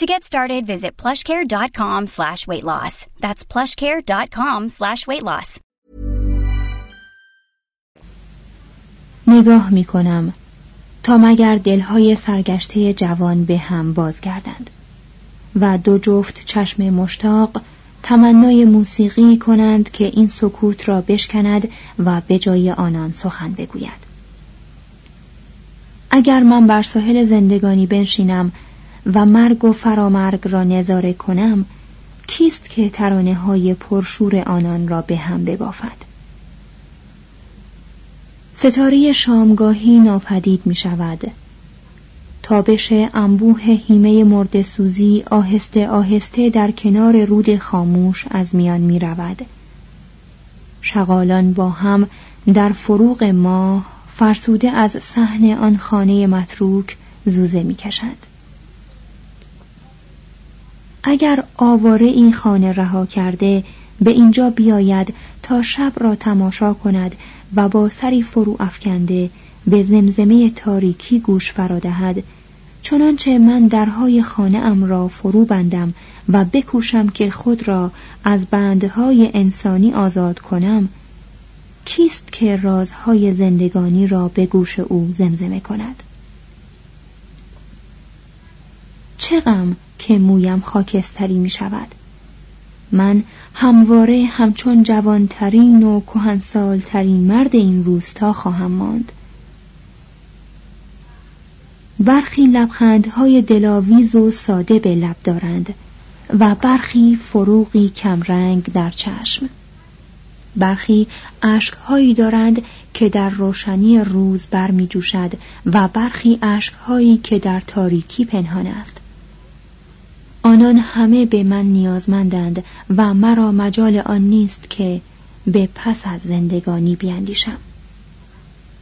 To get started, visit plushcare.com/weightloss. That's plushcare.com/weightloss. نگاه می کنم تا مگر دلهای سرگشته جوان به هم بازگردند و دو جفت چشم مشتاق تمنای موسیقی کنند که این سکوت را بشکند و به جای آنان سخن بگوید. اگر من بر ساحل زندگانی بنشینم و مرگ و فرامرگ را نظاره کنم، کیست که ترانه های پرشور آنان را به هم ببافد؟ ستاره شامگاهی ناپدید می شود. تابش انبوه هیمه مرده سوزی آهسته آهسته در کنار رود خاموش از میان می رود. شغالان با هم در فروغ ماه فرسوده از صحن آن خانه متروک زوزه می کشند. اگر آواره این خانه رها کرده به اینجا بیاید تا شب را تماشا کند و با سری فرو افکنده به زمزمه تاریکی گوش فرادهد، چنانچه من درهای خانه ام را فرو بندم و بکوشم که خود را از بندهای انسانی آزاد کنم، کیست که رازهای زندگانی را به گوش او زمزمه کند؟ چه غم که مویم خاکستری می شود. من همواره همچون جوانترین و کهنسالترین مرد این روستا خواهم ماند. برخی لبخندهای دلاویز و ساده به لب دارند و برخی فروغی کمرنگ در چشم. برخی اشکهایی دارند که در روشنی روز برمی جوشد و برخی اشکهایی که در تاریکی پنهان است. آنان همه به من نیازمندند و مرا مجال آن نیست که به پس از زندگانی بیندیشم.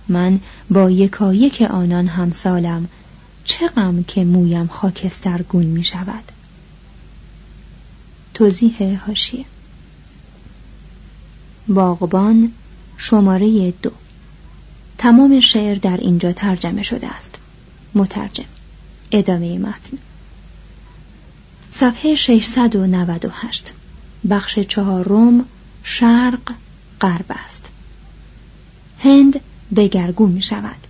من با یکایک آنان همسالم، چه غم که مویم خاکسترگون می شود. توضیح حاشیه. باغبان شماره 2. تمام شعر در اینجا ترجمه شده است. مترجم. ادامه متن. صفحه 698، بخش 4، شرق غرب است. هند دگرگون می شود.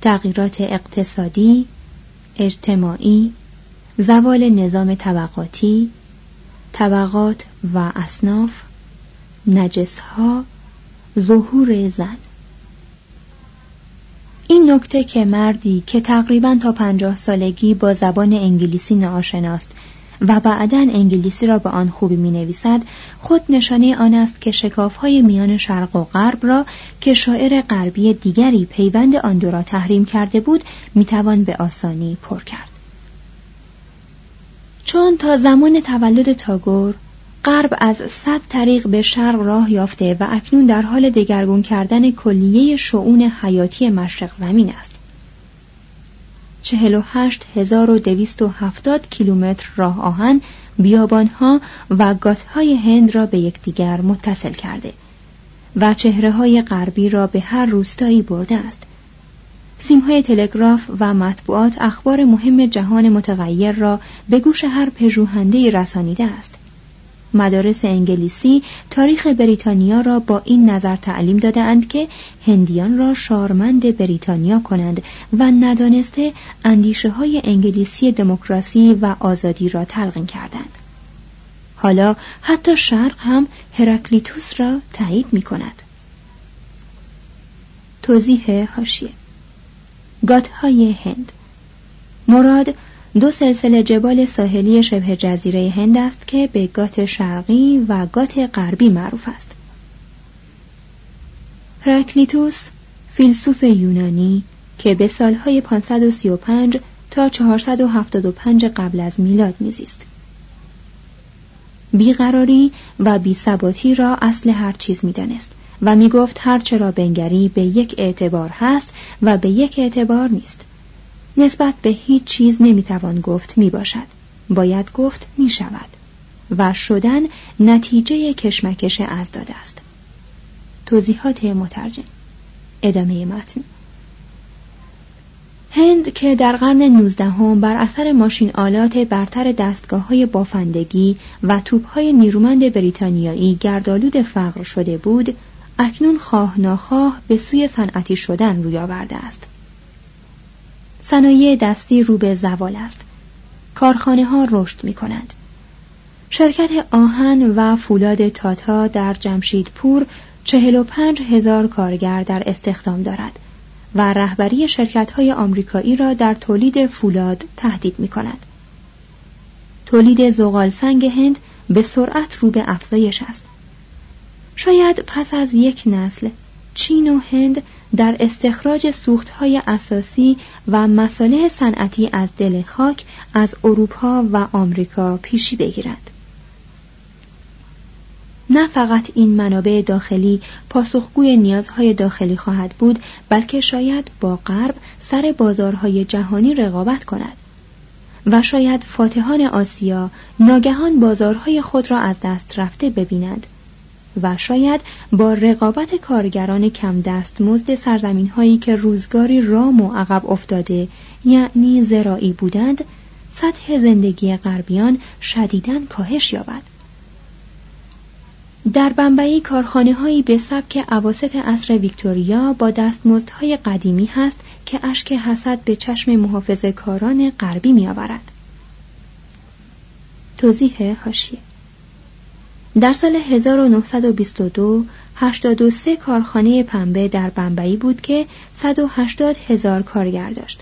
تغییرات اقتصادی، اجتماعی، زوال نظام طبقاتی، طبقات و اصناف، نجس‌ها، ظهور زن. این نکته که مردی که تقریباً تا 50 سالگی با زبان انگلیسی ناآشناست و بعداً انگلیسی را به آن خوبی می‌نویسد، خود نشانه آن است که شکاف‌های میان شرق و غرب را که شاعر غربی دیگری پیوند آن دو را تحریم کرده بود، می‌توان به آسانی پر کرد. چون تا زمان تولد تاگور غرب از 100 طریق به شرق راه یافته و اکنون در حال دگرگون کردن کلیه شؤون حیاتی مشرق زمین است. 48,270 کیلومتر راه آهن بیابانها و گاتهای هند را به یکدیگر متصل کرده و چهره‌های غربی را به هر روستایی برده است. سیم‌های تلگراف و مطبوعات اخبار مهم جهان متغیر را به گوش هر پژوهنده‌ای رسانیده است. مدارس انگلیسی تاریخ بریتانیا را با این نظر تعلیم داده‌اند که هندیان را شارمند بریتانیا کنند و ندانسته اندیشه‌های انگلیسی دموکراسی و آزادی را تلقین کردند. حالا حتی شرق هم هراکلیتوس را تایید می‌کند. توضیح حاشیه: گات‌های هند، مراد 2 سلسله جبال ساحلی شبه جزیره هند است که به گات شرقی و گات غربی معروف است. هراکلیتوس، فیلسوف یونانی که به سالهای 535 تا 475 قبل از میلاد میزیست، بیقراری و بی‌ثباتی را اصل هر چیز میدانست و میگفت هر چه را بنگری به یک اعتبار هست و به یک اعتبار نیست. نسبت به هیچ چیز نمیتوان گفت می باشد، باید گفت می شود و شدن نتیجه کشمکش از داده است. توضیحات مترجم. ادامه متن. هند که در قرن 19 بر اثر ماشین آلات برتر دستگاه‌های بافندگی و توپ‌های نیرومند بریتانیایی گردآلود فقر شده بود، اکنون خواه ناخواه به سوی صنعتی شدن روی آورده است. صنایع دستی رو به زوال است. کارخانه‌ها رشد می‌کنند. شرکت آهن و فولاد تاتا در جمشیدپور 45,000 کارگر در استخدام دارد و رهبری شرکت‌های آمریکایی را در تولید فولاد تهدید می‌کند. تولید زغالسنگ هند به سرعت رو به افزایش است. شاید پس از یک نسل چین و هند در استخراج سوختهای اساسی و مصالح صنعتی از دل خاک از اروپا و آمریکا پیشی بگیرند. نه فقط این منابع داخلی پاسخگوی نیازهای داخلی خواهد بود، بلکه شاید با غرب سر بازارهای جهانی رقابت کند و شاید فاتحان آسیا ناگهان بازارهای خود را از دست رفته ببینند و شاید با رقابت کارگران کم دست مزد سرزمین هایی که روزگاری رام و عقب افتاده، یعنی زراعی بودند، سطح زندگی غربیان شدیداً کاهش یابد. در بمبئی کارخانه هایی به سبک اواسط عصر ویکتوریا با دستمزدهای قدیمی هست که اشک حسد به چشم محافظه کاران غربی می آورد. توضیح حاشیه: در سال 1922 83 کارخانه پنبه در بمبئی بود که 180,000 کارگر داشت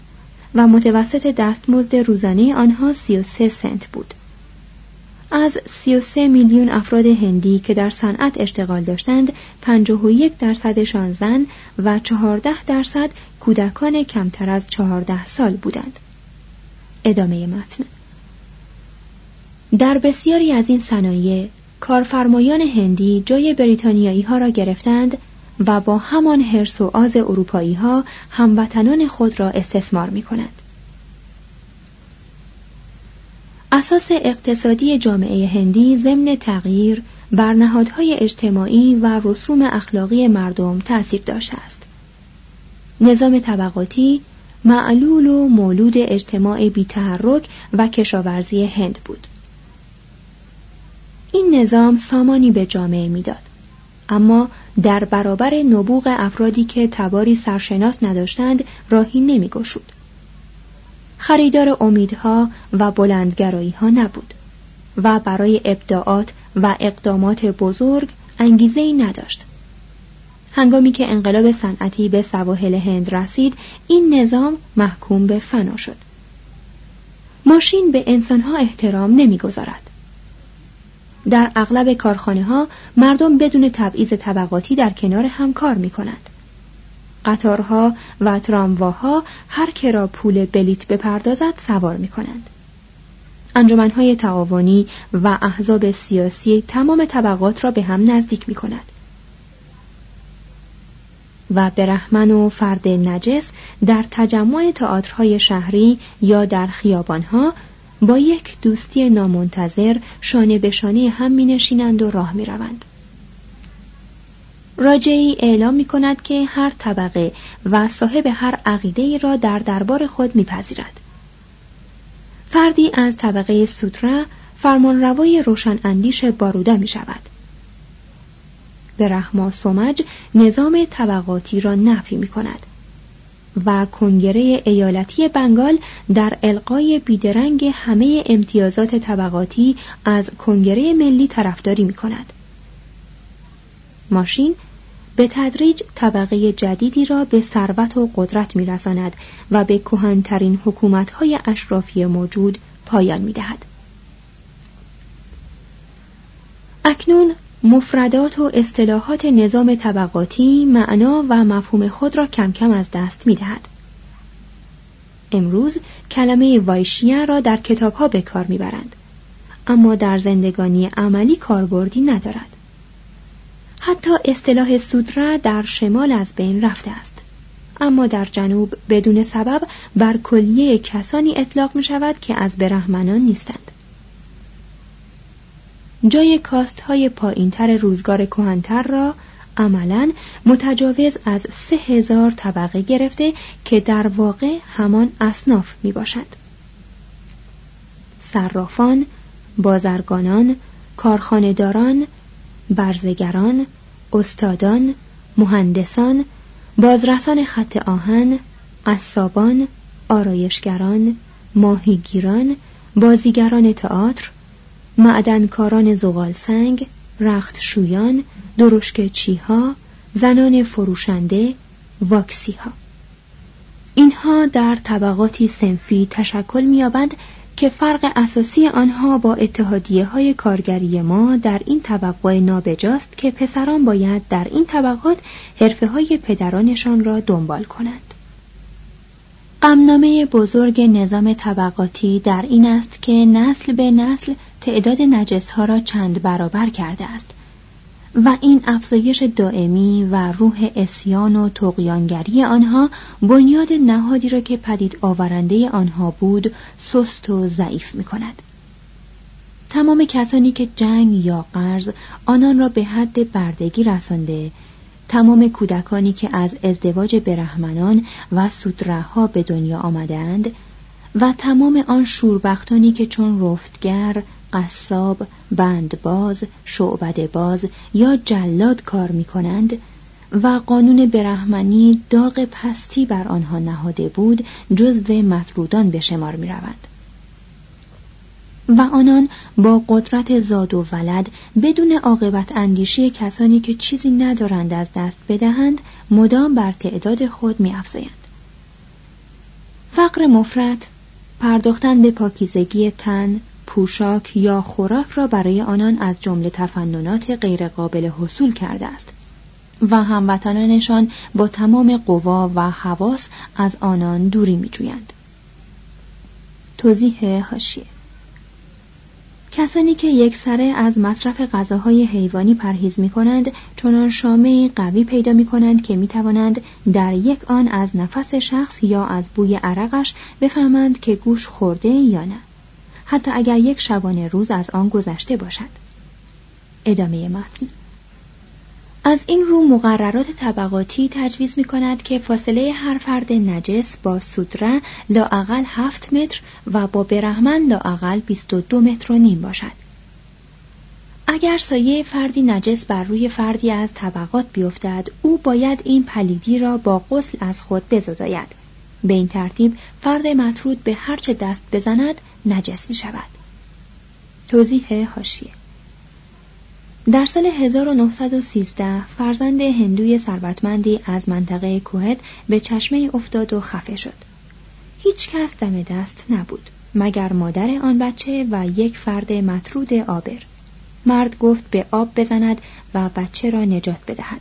و متوسط دستمزد روزانه آنها 33 سنت بود. از 33 میلیون افراد هندی که در صنعت اشتغال داشتند، 51%شان زن و 14% کودکان کمتر از 14 سال بودند. ادامه متن. در بسیاری از این صنایع کارفرمایان هندی جای بریتانیایی ها را گرفتند و با همان حرص و آز اروپایی ها هموطنان خود را استثمار می کنند. اساس اقتصادی جامعه هندی ضمن تغییر بر نهادهای اجتماعی و رسوم اخلاقی مردم تأثیر داشته است. نظام طبقاتی معلول و مولود اجتماع بی‌تحرک و کشاورزی هند بود. این نظام سامانی به جامعه میداد، اما در برابر نبوغ افرادی که تباری سرشناس نداشتند راهی نمیگشود. خریدار امیدها و بلندگرایی‌ها نبود و برای ابداعات و اقدامات بزرگ انگیزه‌ای نداشت. هنگامی که انقلاب صنعتی به سواحل هند رسید، این نظام محکوم به فنا شد. ماشین به انسانها احترام نمی‌گذارد. در اغلب کارخانه‌ها مردم بدون تبعیض طبقاتی در کنار هم کار می‌کنند. قطارها و ترامواها هر که را پول بلیت بپردازد سوار می‌کنند. انجمن‌های تعاونی و احزاب سیاسی تمام طبقات را به هم نزدیک می‌کند. و برهمن و فرد نجس در تجمع تئاترهای شهری یا در خیابانها با یک دوستی نامنتظر شانه به شانه هم می‌نشینند و راه می‌روند. راجعی اعلام می‌کند که هر طبقه و صاحب هر عقیده‌ای را در دربار خود می‌پذیرد. فردی از طبقه سوترا فرمانروای روشن اندیش بارودا می‌شود. برهما سومج نظام طبقاتی را نفی می‌کند و کنگره ایالتی بنگال در القای بیدرنگ همه امتیازات طبقاتی از کنگره ملی طرفداری می‌کند. ماشین به تدریج طبقه جدیدی را به ثروت و قدرت می‌رساند و به کهن‌ترین حکومت‌های اشرافی موجود پایان می‌دهد. اکنون مفردات و اصطلاحات نظام طبقاتی معنا و مفهوم خود را کم کم از دست می‌دهد. امروز کلمه وایشیه را در کتاب‌ها به کار می‌برند، اما در زندگانی عملی کاربردی ندارد. حتی اصطلاح سودرا در شمال از بین رفته است، اما در جنوب بدون سبب بر کلیه کسانی اطلاق می‌شود که از برهمنان نیستند. جای کاست‌های پایین‌تر روزگار کهن‌تر را عملاً متجاوز از 3000 طبقه گرفته که در واقع همان اصناف می‌باشند: صرافان، بازرگانان، کارخانه‌داران، برزگران، استادان، مهندسان، بازرسان خط آهن، قصابان، آرایشگران، ماهیگیران، بازیگران تئاتر، معدنکاران زغالسنگ، رختشویان، درشکچی‌ها، زنان فروشنده، واکسی‌ها. اینها در طبقاتی صنفی تشکل می‌یابند که فرق اساسی آنها با اتحادیه‌های کارگری ما در این طبقه نابجاست که پسران باید در این طبقات حرفه‌های پدرانشان را دنبال کنند. قمنامه بزرگ نظام طبقاتی در این است که نسل به نسل تعداد نجس‌ها را چند برابر کرده است و این افزایش دائمی و روح عصیان و طغیانگری آنها بنیاد نهادی را که پدید آورنده آنها بود سست و ضعیف می‌کند. تمام کسانی که جنگ یا قرض آنان را به حد بردگی رسانده، تمام کودکانی که از ازدواج برهمنان و سودره‌ها به دنیا آمدند و تمام آن شوربختانی که چون رفتگر، قصاب، بندباز، شعبده‌باز یا جلاد کار می‌کنند و قانون برهمنی داغ پستی بر آنها نهاده بود جزو مطرودان به شمار می‌روند و آنان با قدرت زاد و ولد بدون عاقبت اندیشی کسانی که چیزی ندارند از دست بدهند مدام بر تعداد خود می‌افزایند. فقر مفرط، پرداختن به پاکیزگی تن، پوشاک یا خوراک را برای آنان از جمله تفننات غیرقابل حصول کرده است و هموطنانشان با تمام قوا و حواس از آنان دوری می‌جویند. توضیح حاشیه: کسانی که یکسره از مصرف غذاهای حیوانی پرهیز می‌کنند چنان شامه‌ای قوی پیدا می‌کنند که می‌توانند در یک آن از نفس شخص یا از بوی عرقش بفهمند که گوش خورده یا نه، حتی اگر یک شبانه روز از آن گذشته باشد. ادامه متن. از این رو مقررات طبقاتی تجویز می کند که فاصله هر فرد نجس با سودره لااقل 7 متر و با برهمن لااقل 22 متر و نیم باشد. اگر سایه فردی نجس بر روی فردی از طبقات بیفتد، او باید این پلیدی را با غسل از خود بزداید. به این ترتیب فرد مطرود به هر چه دست بزند نجس می شود. توضیح حاشیه. در سال 1913 فرزند هندوی ثروتمندی از منطقه کوهت به چشمه افتاد و خفه شد. هیچ کس دم دست نبود مگر مادر آن بچه و یک فرد مطرود آبر. مرد گفت به آب بزند و بچه را نجات بدهد،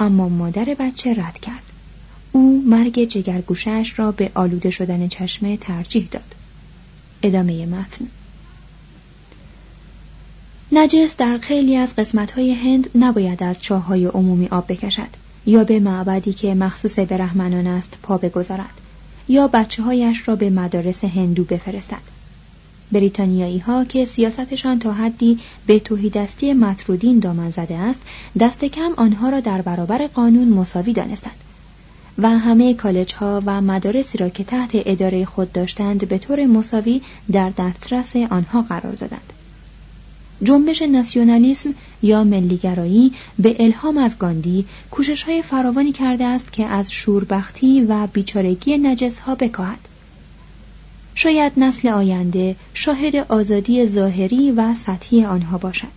اما مادر بچه رد کرد. او مرگ جگرگوشه‌اش را به آلوده شدن چشمه ترجیح داد. ادامه متن. نجس در خیلی از قسمت‌های هند نباید از چاه‌های عمومی آب بکشد یا به معبدی که مخصوص برهمنان است پا بگذارد یا بچه‌هایش را به مدارس هندو بفرستد. بریتانیایی‌ها که سیاستشان تا حدی به توحیدستی مطرودین دامن زده است، دست کم آنها را در برابر قانون مساوی دانستند و همه کالج‌ها و مدارسی را که تحت اداره خود داشتند به طور مساوی در دسترس آنها قرار دادند. جنبش ناسیونالیسم یا ملیگرایی به الهام از گاندی کوشش‌های فراوانی کرده است که از شوربختی و بیچارگی نجس‌ها بکاهد. شاید نسل آینده شاهد آزادی ظاهری و سطحی آنها باشد.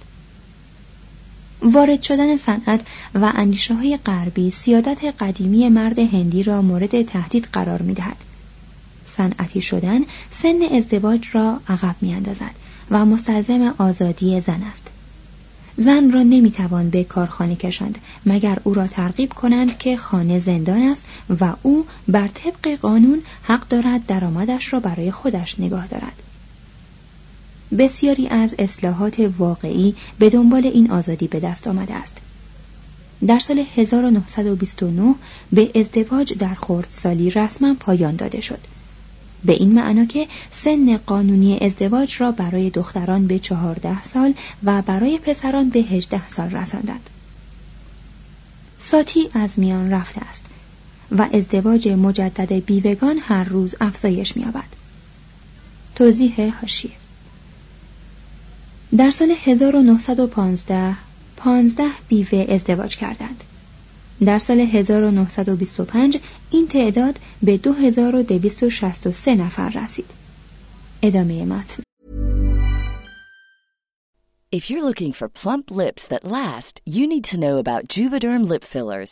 وارد شدن صنعت و اندیشه‌های غربی سیادت قدیمی مرد هندی را مورد تهدید قرار می‌دهد. صنعتی شدن سن ازدواج را عقب می‌اندازد و مستلزم آزادی زن است. زن را نمی‌توان به کارخانه کشاند مگر او را ترغیب کنند که خانه زندان است و او بر طبق قانون حق دارد درآمدش را برای خودش نگاه دارد. بسیاری از اصلاحات واقعی به دنبال این آزادی به دست آمده است. در سال 1929 به ازدواج در خردسالی رسما پایان داده شد، به این معنا که سن قانونی ازدواج را برای دختران به 14 سال و برای پسران به 18 سال رساندند. ساتی از میان رفته است و ازدواج مجدد بیوگان هر روز افزایش می‌یابد. توضیح حاشیه. در سال 1915 15 بیوه ازدواج کردند. در سال 1925 این تعداد به 2263 نفر رسید. ادامه متن. If you're looking for plump lips that last, you need to know about Juvederm lip fillers.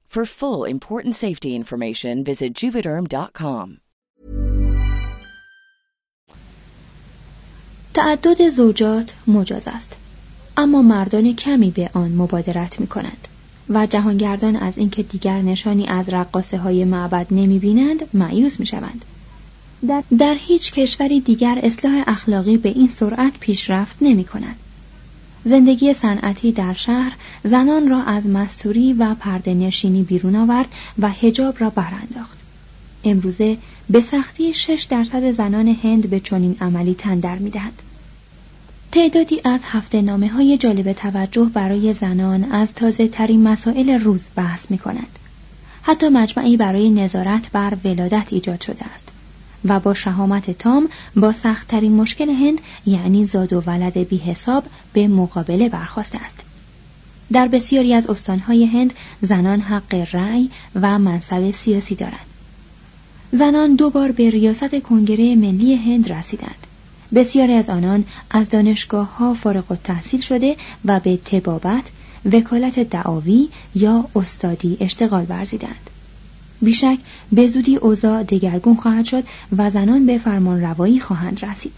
For full important safety information visit juvederm.com. تعدد زوجات مجاز است، اما مردان کمی به آن مبادرت می‌کنند و جهانگردان از اینکه دیگر نشانی از رقاصه‌های معبد نمی‌بینند مایوس می‌شوند. در هیچ کشوری دیگر اصلاح اخلاقی به این سرعت پیشرفت نمی‌کند. زندگی صنعتی در شهر زنان را از مستوری و پرده‌نشینی بیرون آورد و حجاب را برانداخت. امروزه به سختی 6% زنان هند به چنین عملی تن در می‌دهند. تعدادی از هفته‌نامه‌های جالب توجه برای زنان از تازه‌ترین مسائل روز بحث می‌کنند. حتی مجمعی برای نظارت بر ولادت ایجاد شده است و با شهامت تام با سخت‌ترین مشکل هند، یعنی زاد و ولد بی حساب، به مقابله برخاسته است. در بسیاری از استانهای هند زنان حق رأی و منصب سیاسی دارند. زنان دو بار به ریاست کنگره ملی هند رسیدند. بسیاری از آنان از دانشگاه‌ها فارغ التحصیل شده و به طبابت، وکالت دعاوی یا استادی اشتغال ورزیدند. بیشک به زودی اوضاع دگرگون خواهد شد و زنان به فرمانروایی خواهند رسید.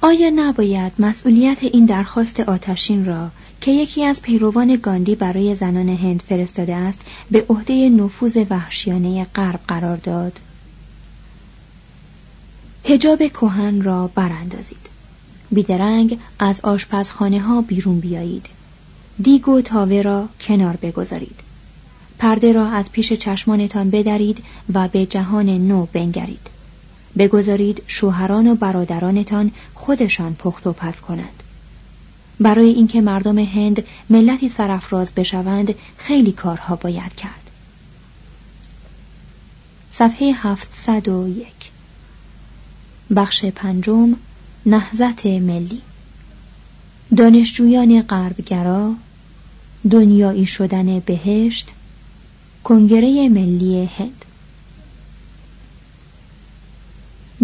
آیا نباید مسئولیت این درخواست آتشین را که یکی از پیروان گاندی برای زنان هند فرستاده است به عهده نفوذ وحشیانه غرب قرار داد؟ حجاب کهن را براندازید. بیدرنگ از آشپزخانه ها بیرون بیایید. دیگ و تاوه را کنار بگذارید. پرده را از پیش چشمانتان بدرید و به جهان نو بنگرید. بگذارید شوهران و برادرانتان خودشان پخت و پز کنند. برای اینکه مردم هند ملتی سرافراز بشوند خیلی کارها باید کرد. صفحه 701، بخش 5، نهضت ملی. دانشجویان غربگرا، دنیایی شدن بهشت، کنگره ملی هند.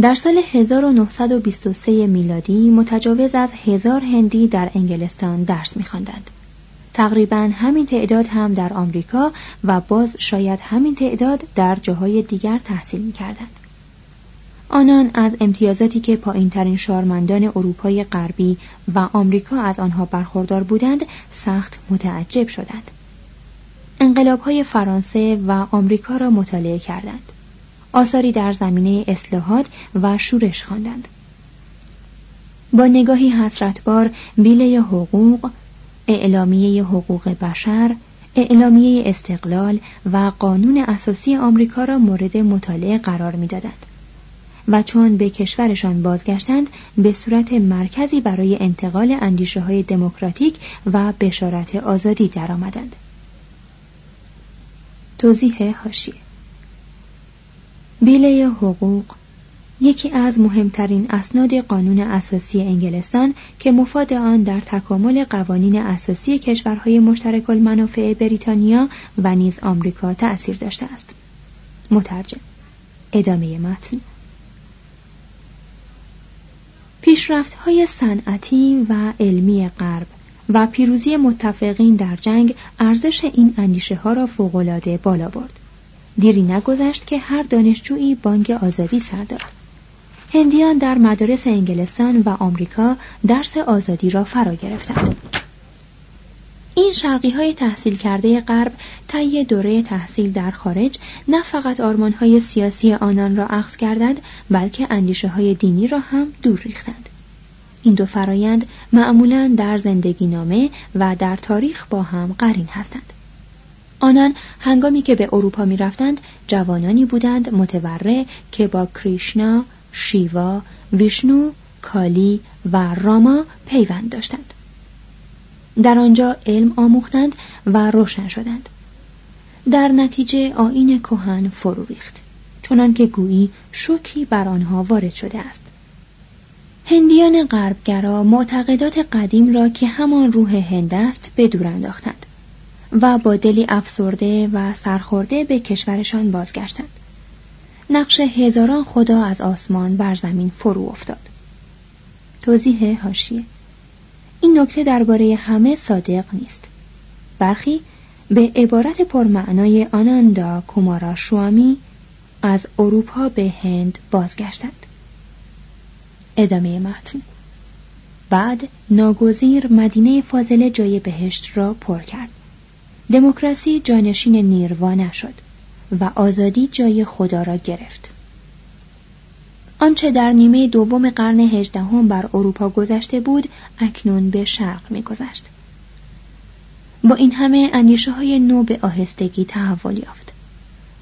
در سال 1923 میلادی متجاوز از 1000 هندی در انگلستان درس می‌خواندند. تقریباً همین تعداد هم در آمریکا و باز شاید همین تعداد در جاهای دیگر تحصیل می‌کردند. آنان از امتیازاتی که پایین‌ترین شارمندان اروپای غربی و آمریکا از آنها برخوردار بودند سخت متعجب شدند. انقلاب‌های فرانسه و آمریکا را مطالعه کردند. آثاری در زمینه اصلاحات و شورش خواندند. با نگاهی حسرتبار بیله حقوق، اعلامیه حقوق بشر، اعلامیه استقلال و قانون اساسی آمریکا را مورد مطالعه قرار می‌دادند و چون به کشورشان بازگشتند به صورت مرکزی برای انتقال اندیشه‌های دموکراتیک و بشارت آزادی درآمدند. توضیح حاشیه: بیله حقوق یکی از مهمترین اسناد قانون اساسی انگلستان که مفاد آن در تکامل قوانین اساسی کشورهای مشترک المنافع بریتانیا و نیز آمریکا تأثیر داشته است. مترجم. ادامه متن. پیشرفت‌های صنعتی و علمی غرب و پیروزی متفقین در جنگ ارزش این اندیشه‌ها را فوق‌العاده بالا برد. دیری نگذشت که هر دانشجویی بانگ آزادی سر داد. هندیان در مدارس انگلستان و آمریکا درس آزادی را فرا گرفتند. این شرقی‌های تحصیل کرده غرب طی دوره تحصیل در خارج نه فقط آرمان‌های سیاسی آنان را اخذ کردند بلکه اندیشه‌های دینی را هم دور ریختند. این دو فرایند معمولاً در زندگی نامه و در تاریخ با هم قرین هستند. آنان هنگامی که به اروپا می رفتند جوانانی بودند متورع که با کریشنا، شیوا، ویشنو، کالی و راما پیوند داشتند. در آنجا علم آموختند و روشن شدند. در نتیجه آیین کهن فرو ریخت، چنان که گویی شوکی بر آنها وارد شده است. هندیان غربگرا معتقدات قدیم را که همان روح هند است به دور انداختند و با دلی افسرده و سرخورده به کشورشان بازگشتند. نقش هزاران خدا از آسمان بر زمین فرو افتاد. توضیح حاشیه: این نکته درباره همه صادق نیست. برخی به عبارت پرمعنای آناندا کومارا شوامی از اروپا به هند بازگشتند. ادامه متن. بعد ناگزیر مدینه فاضله جای بهشت را پر کرد. دموکراسی جانشین نیروانا شد و آزادی جای خدا را گرفت. آنچه در نیمه دوم قرن 18 بر اروپا گذشته بود اکنون به شرق می‌گذشت. با این همه اندیشه‌های نو به آهستگی تحول یافت.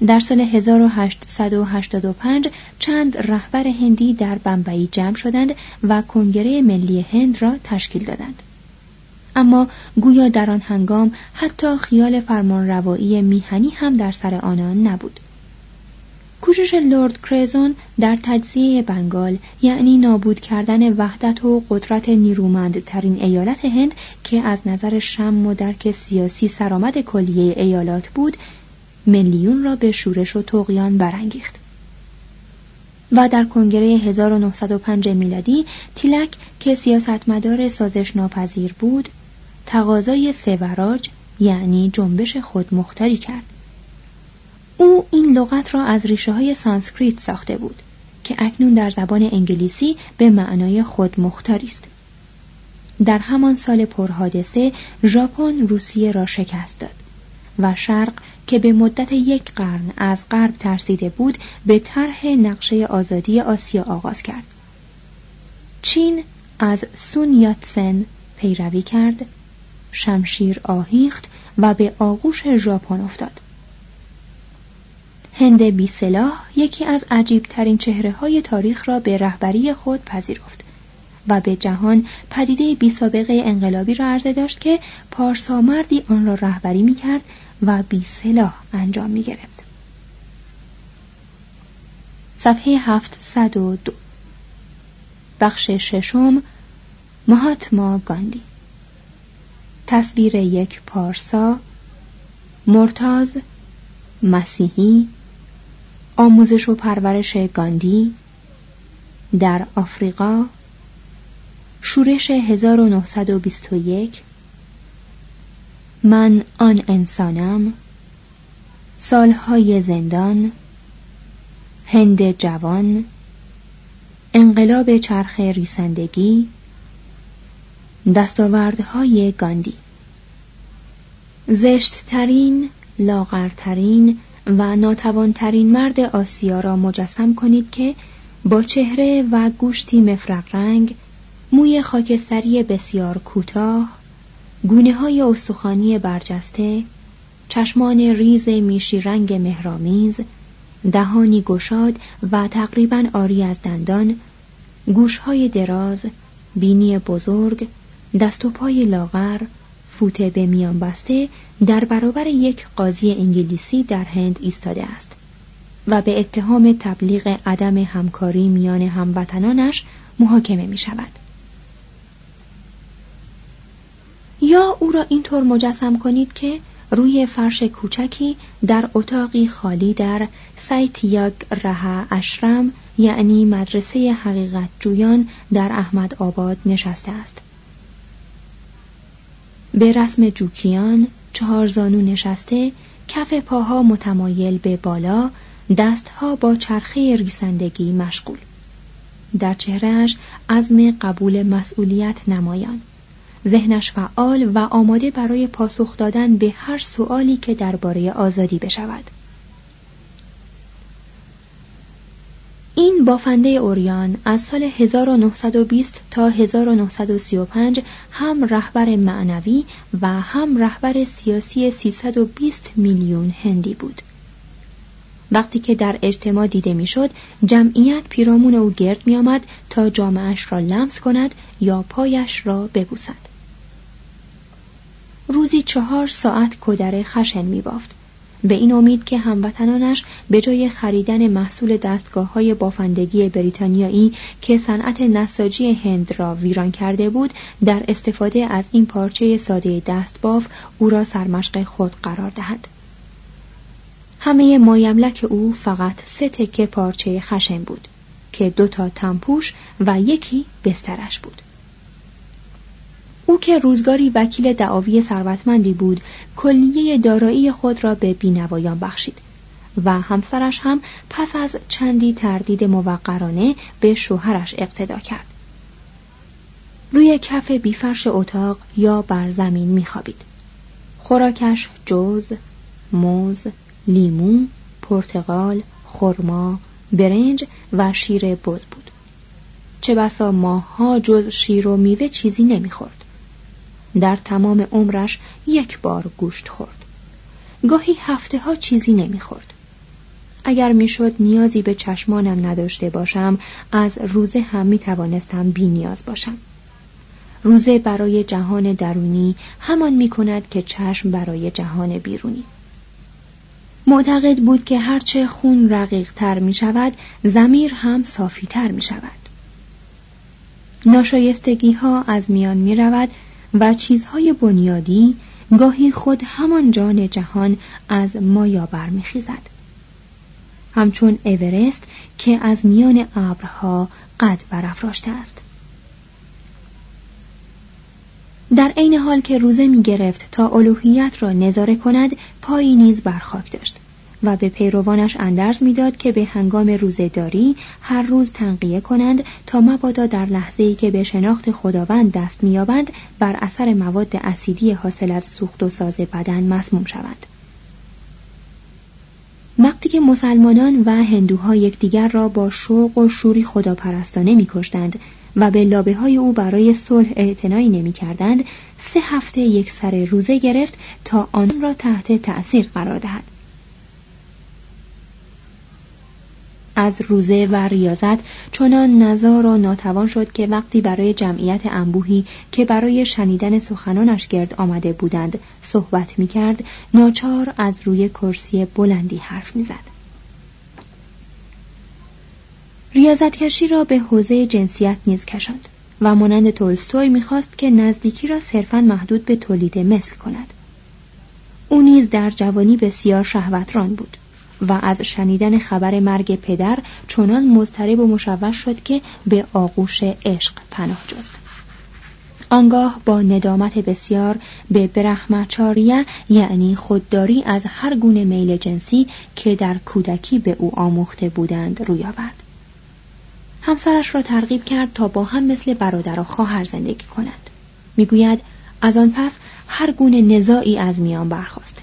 در سال 1885 چند رهبر هندی در بمبئی جمع شدند و کنگره ملی هند را تشکیل دادند. اما گویا در آن هنگام حتی خیال فرمانروایی میهنی هم در سر آنان نبود. کوشش لرد کرزون در تجزیه بنگال، یعنی نابود کردن وحدت و قدرت نیرومندترین ایالت هند که از نظر شم و درک سیاسی سرآمد کلیه ایالات بود، میلیون را به شورش و طغیان برانگیخت. و در کنگره 1905 میلادی تیلک که سیاستمدار سازش ناپذیر بود، تقاضای سوراج یعنی جنبش خودمختاری کرد. او این لغت را از ریشه‌های سانسکریت ساخته بود که اکنون در زبان انگلیسی به معنای خودمختاری است. در همان سال پرحادثه ژاپن روسیه را شکست داد و شرق که به مدت یک قرن از غرب ترسیده بود، به طرح نقشه آزادی آسیا آغاز کرد. چین از سون یاتسن پیروی کرد، شمشیر آهیخت و به آغوش ژاپن افتاد. هند بی سلاح یکی از عجیب‌ترین چهره‌های تاریخ را به رهبری خود پذیرفت و به جهان پدیده بی سابقه انقلابی را عرضه داشت که پارسا مردی آن را رهبری می‌کرد و بی سلاح انجام می‌گرفت. صفحه 702. بخش ششم، ماهاتما گاندی. تصویر یک پارسا، مرتاض، مسیحی، آموزش و پرورش گاندی، در آفریقا، شورش 1921، من آن انسانم، سالهای زندان، هند جوان، انقلاب چرخ ریسندگی، دستاوردهای گاندی. زشتترین، لاغرترین و ناتوانترین مرد آسیا را مجسم کنید که با چهره و گوشتی مفرق رنگ، موی خاکستری بسیار کوتاه، گونه‌های استخوانی برجسته، چشمان ریز میشی رنگ مهرآمیز، دهانی گشاد و تقریباً عاری از دندان، گوش‌های دراز، بینی بزرگ، دست و پای لاغر، فوته به میان بسته، در برابر یک قاضی انگلیسی در هند ایستاده است و به اتهام تبلیغ عدم همکاری میان هموطنانش محاکمه می شود. یا او را اینطور مجسم کنید که روی فرش کوچکی در اتاقی خالی در سایتیاگ رها اشرم، یعنی مدرسه حقیقت جویان در احمد آباد نشسته است. به رسم جوکیان، چهار زانو نشسته، کف پاها متمایل به بالا، دستها با چرخه ریسندگی مشغول. در چهرهش عزم قبول مسئولیت نمایان، ذهنش فعال و آماده برای پاسخ دادن به هر سؤالی که درباره آزادی بشود. این بافنده اوریان از سال 1920 تا 1935 هم رهبر معنوی و هم رهبر سیاسی 320 میلیون هندی بود. وقتی که در اجتماع دیده میشد، جمعیت پیرامون او گرد می آمد تا جامه‌اش را لمس کند یا پایش را ببوسد. روزی 4 ساعت کدر خشن می بافت، به این امید که هموطنانش به جای خریدن محصول دستگاه‌های بافندگی بریتانیایی که صنعت نساجی هند را ویران کرده بود، در استفاده از این پارچه ساده دستباف او را سرمشق خود قرار دهد. همه مایملک او فقط 3 تکه پارچه خشن بود که 2 تا تنپوش و یکی بسترش بود. او که روزگاری وکیل دعاوی ثروتمندی بود، کلیه دارایی خود را به بینوایان بخشید و همسرش هم پس از چندی تردید موقرانه به شوهرش اقتدا کرد. روی کف بیفرش اتاق یا بر زمین می‌خوابید. خوراکش جوز، موز، لیمو، پرتقال، خرما، برنج و شیر بز بود. چه بسا ماه‌ها جز شیر و میوه چیزی نمی‌خورد. در تمام عمرش 1 بار گوشت خورد. گاهی هفته‌ها چیزی نمی‌خورد. اگر میشد نیازی به چشمانم نداشته باشم، از روزه هم می‌توانستم بی نیاز باشم. روزه برای جهان درونی همان می‌کند که چشم برای جهان بیرونی. معتقد بود که هرچه خون رقیق تر می شود، ضمیر هم صافی تر می شود. ناشایستگی ها از میان می رود و چیزهای بنیادی گاهی خود همان جان جهان از مایا برمی خیزد. همچون اورست که از میان ابرها قد برافراشته است. در عین حال که روزه می گرفت تا الوهیت را نظاره کند، پایی نیز بر خاک داشت و به پیروانش اندرز می داد که به هنگام روزه‌داری هر روز تنقیه کنند تا مبادا در لحظه‌ای که به شناخت خداوند دست می یابند بر اثر مواد اسیدی حاصل از سوخت و ساز بدن مسموم شوند. وقتی که مسلمانان و هندوها یکدیگر را با شوق و شوری خداپرستانه می کشتند و به لابه‌های او برای صلح اعتنایی نمی‌کردند، 3 هفته یک سر روزه گرفت تا آن را تحت تأثیر قرار دهد. از روزه و ریاضت چنان نزار و ناتوان شد که وقتی برای جمعیت انبوهی که برای شنیدن سخنانش گرد آمده بودند صحبت می‌کرد، ناچار از روی کرسی بلندی حرف می‌زد. ریاضتکشی را به حوزه جنسیت نیز کشاند و مانند تولستوی می‌خواست که نزدیکی را صرفاً محدود به تولید مثل کند. او نیز در جوانی بسیار شهوتران بود و از شنیدن خبر مرگ پدر چنان مضطرب و مشوش شد که به آغوش عشق پناه جست. آنگاه با ندامت بسیار به برهمچاریه، یعنی خودداری از هر گونه میل جنسی که در کودکی به او آموخته بودند روی آورد. همسرش را ترغیب کرد تا با هم مثل برادر و خواهر زندگی کنند. میگوید از آن پس هر گونه نزاعی از میان برخاست.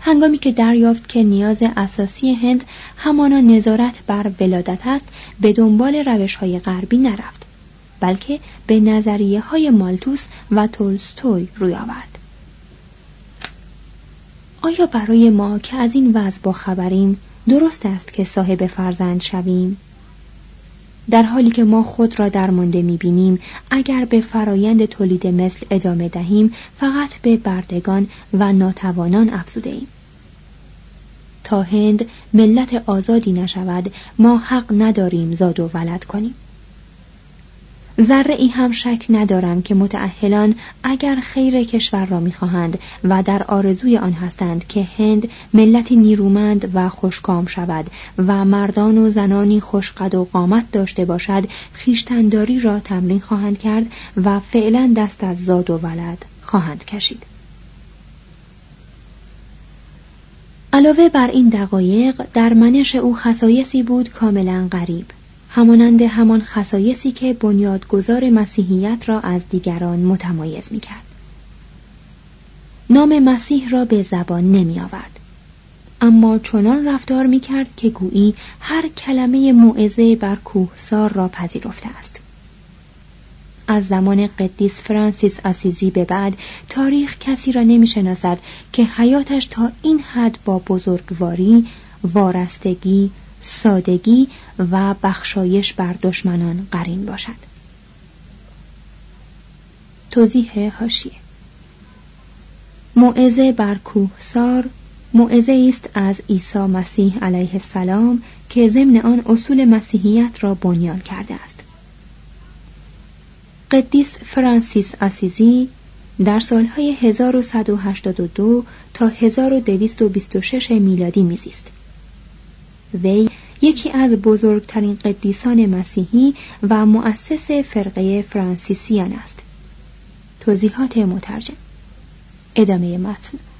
هنگامی که دریافت که نیاز اساسی هند همانا نظارت بر ولادت است، به دنبال روش‌های غربی نرفت، بلکه به نظریه‌های مالتوس و تولستوی روی آورد. آیا برای ما که از این وضع با خبریم درست است که صاحب فرزند شویم؟ در حالی که ما خود را درمانده می‌بینیم، اگر به فرایند تولید مثل ادامه دهیم، فقط به بردگان و ناتوانان افزوده‌ایم. تا هند ملت آزادی نشود، ما حق نداریم زاد و ولد کنیم. ذره‌ای هم شک ندارم که متأهلان اگر خیر کشور را می‌خواهند و در آرزوی آن هستند که هند ملتی نیرومند و خوشکام شود و مردان و زنانی خوشقد و قامت داشته باشد، خویشتنداری را تمرین خواهند کرد و فعلا دست از زاد و ولد خواهند کشید. علاوه بر این دقایق، در منش او خصایصی بود کاملا غریب، همانند همان خصایصی که بنیادگذار مسیحیت را از دیگران متمایز می‌کرد. نام مسیح را به زبان نمی آورد، اما چنان رفتار می‌کرد که گویی هر کلمه موعظه بر کوهسار را پذیرفته است. از زمان قدیس فرانسیس آسیزی به بعد، تاریخ کسی را نمی‌شناسد که حیاتش تا این حد با بزرگواری، وارستگی، سادگی و بخشایش بر دشمنان قرین باشد. توضیح حاشیه: موعظه بر کوهسار موعظه است از عیسی مسیح علیه السلام که ضمن آن اصول مسیحیت را بنیان کرده است. قدیس فرانسیس آسیزی در سالهای 1182 تا 1226 میلادی میزیست. وی یکی از بزرگترین قدیسان مسیحی و مؤسس فرقه فرانسیسیان است. توضیحات مترجم. ادامه متن.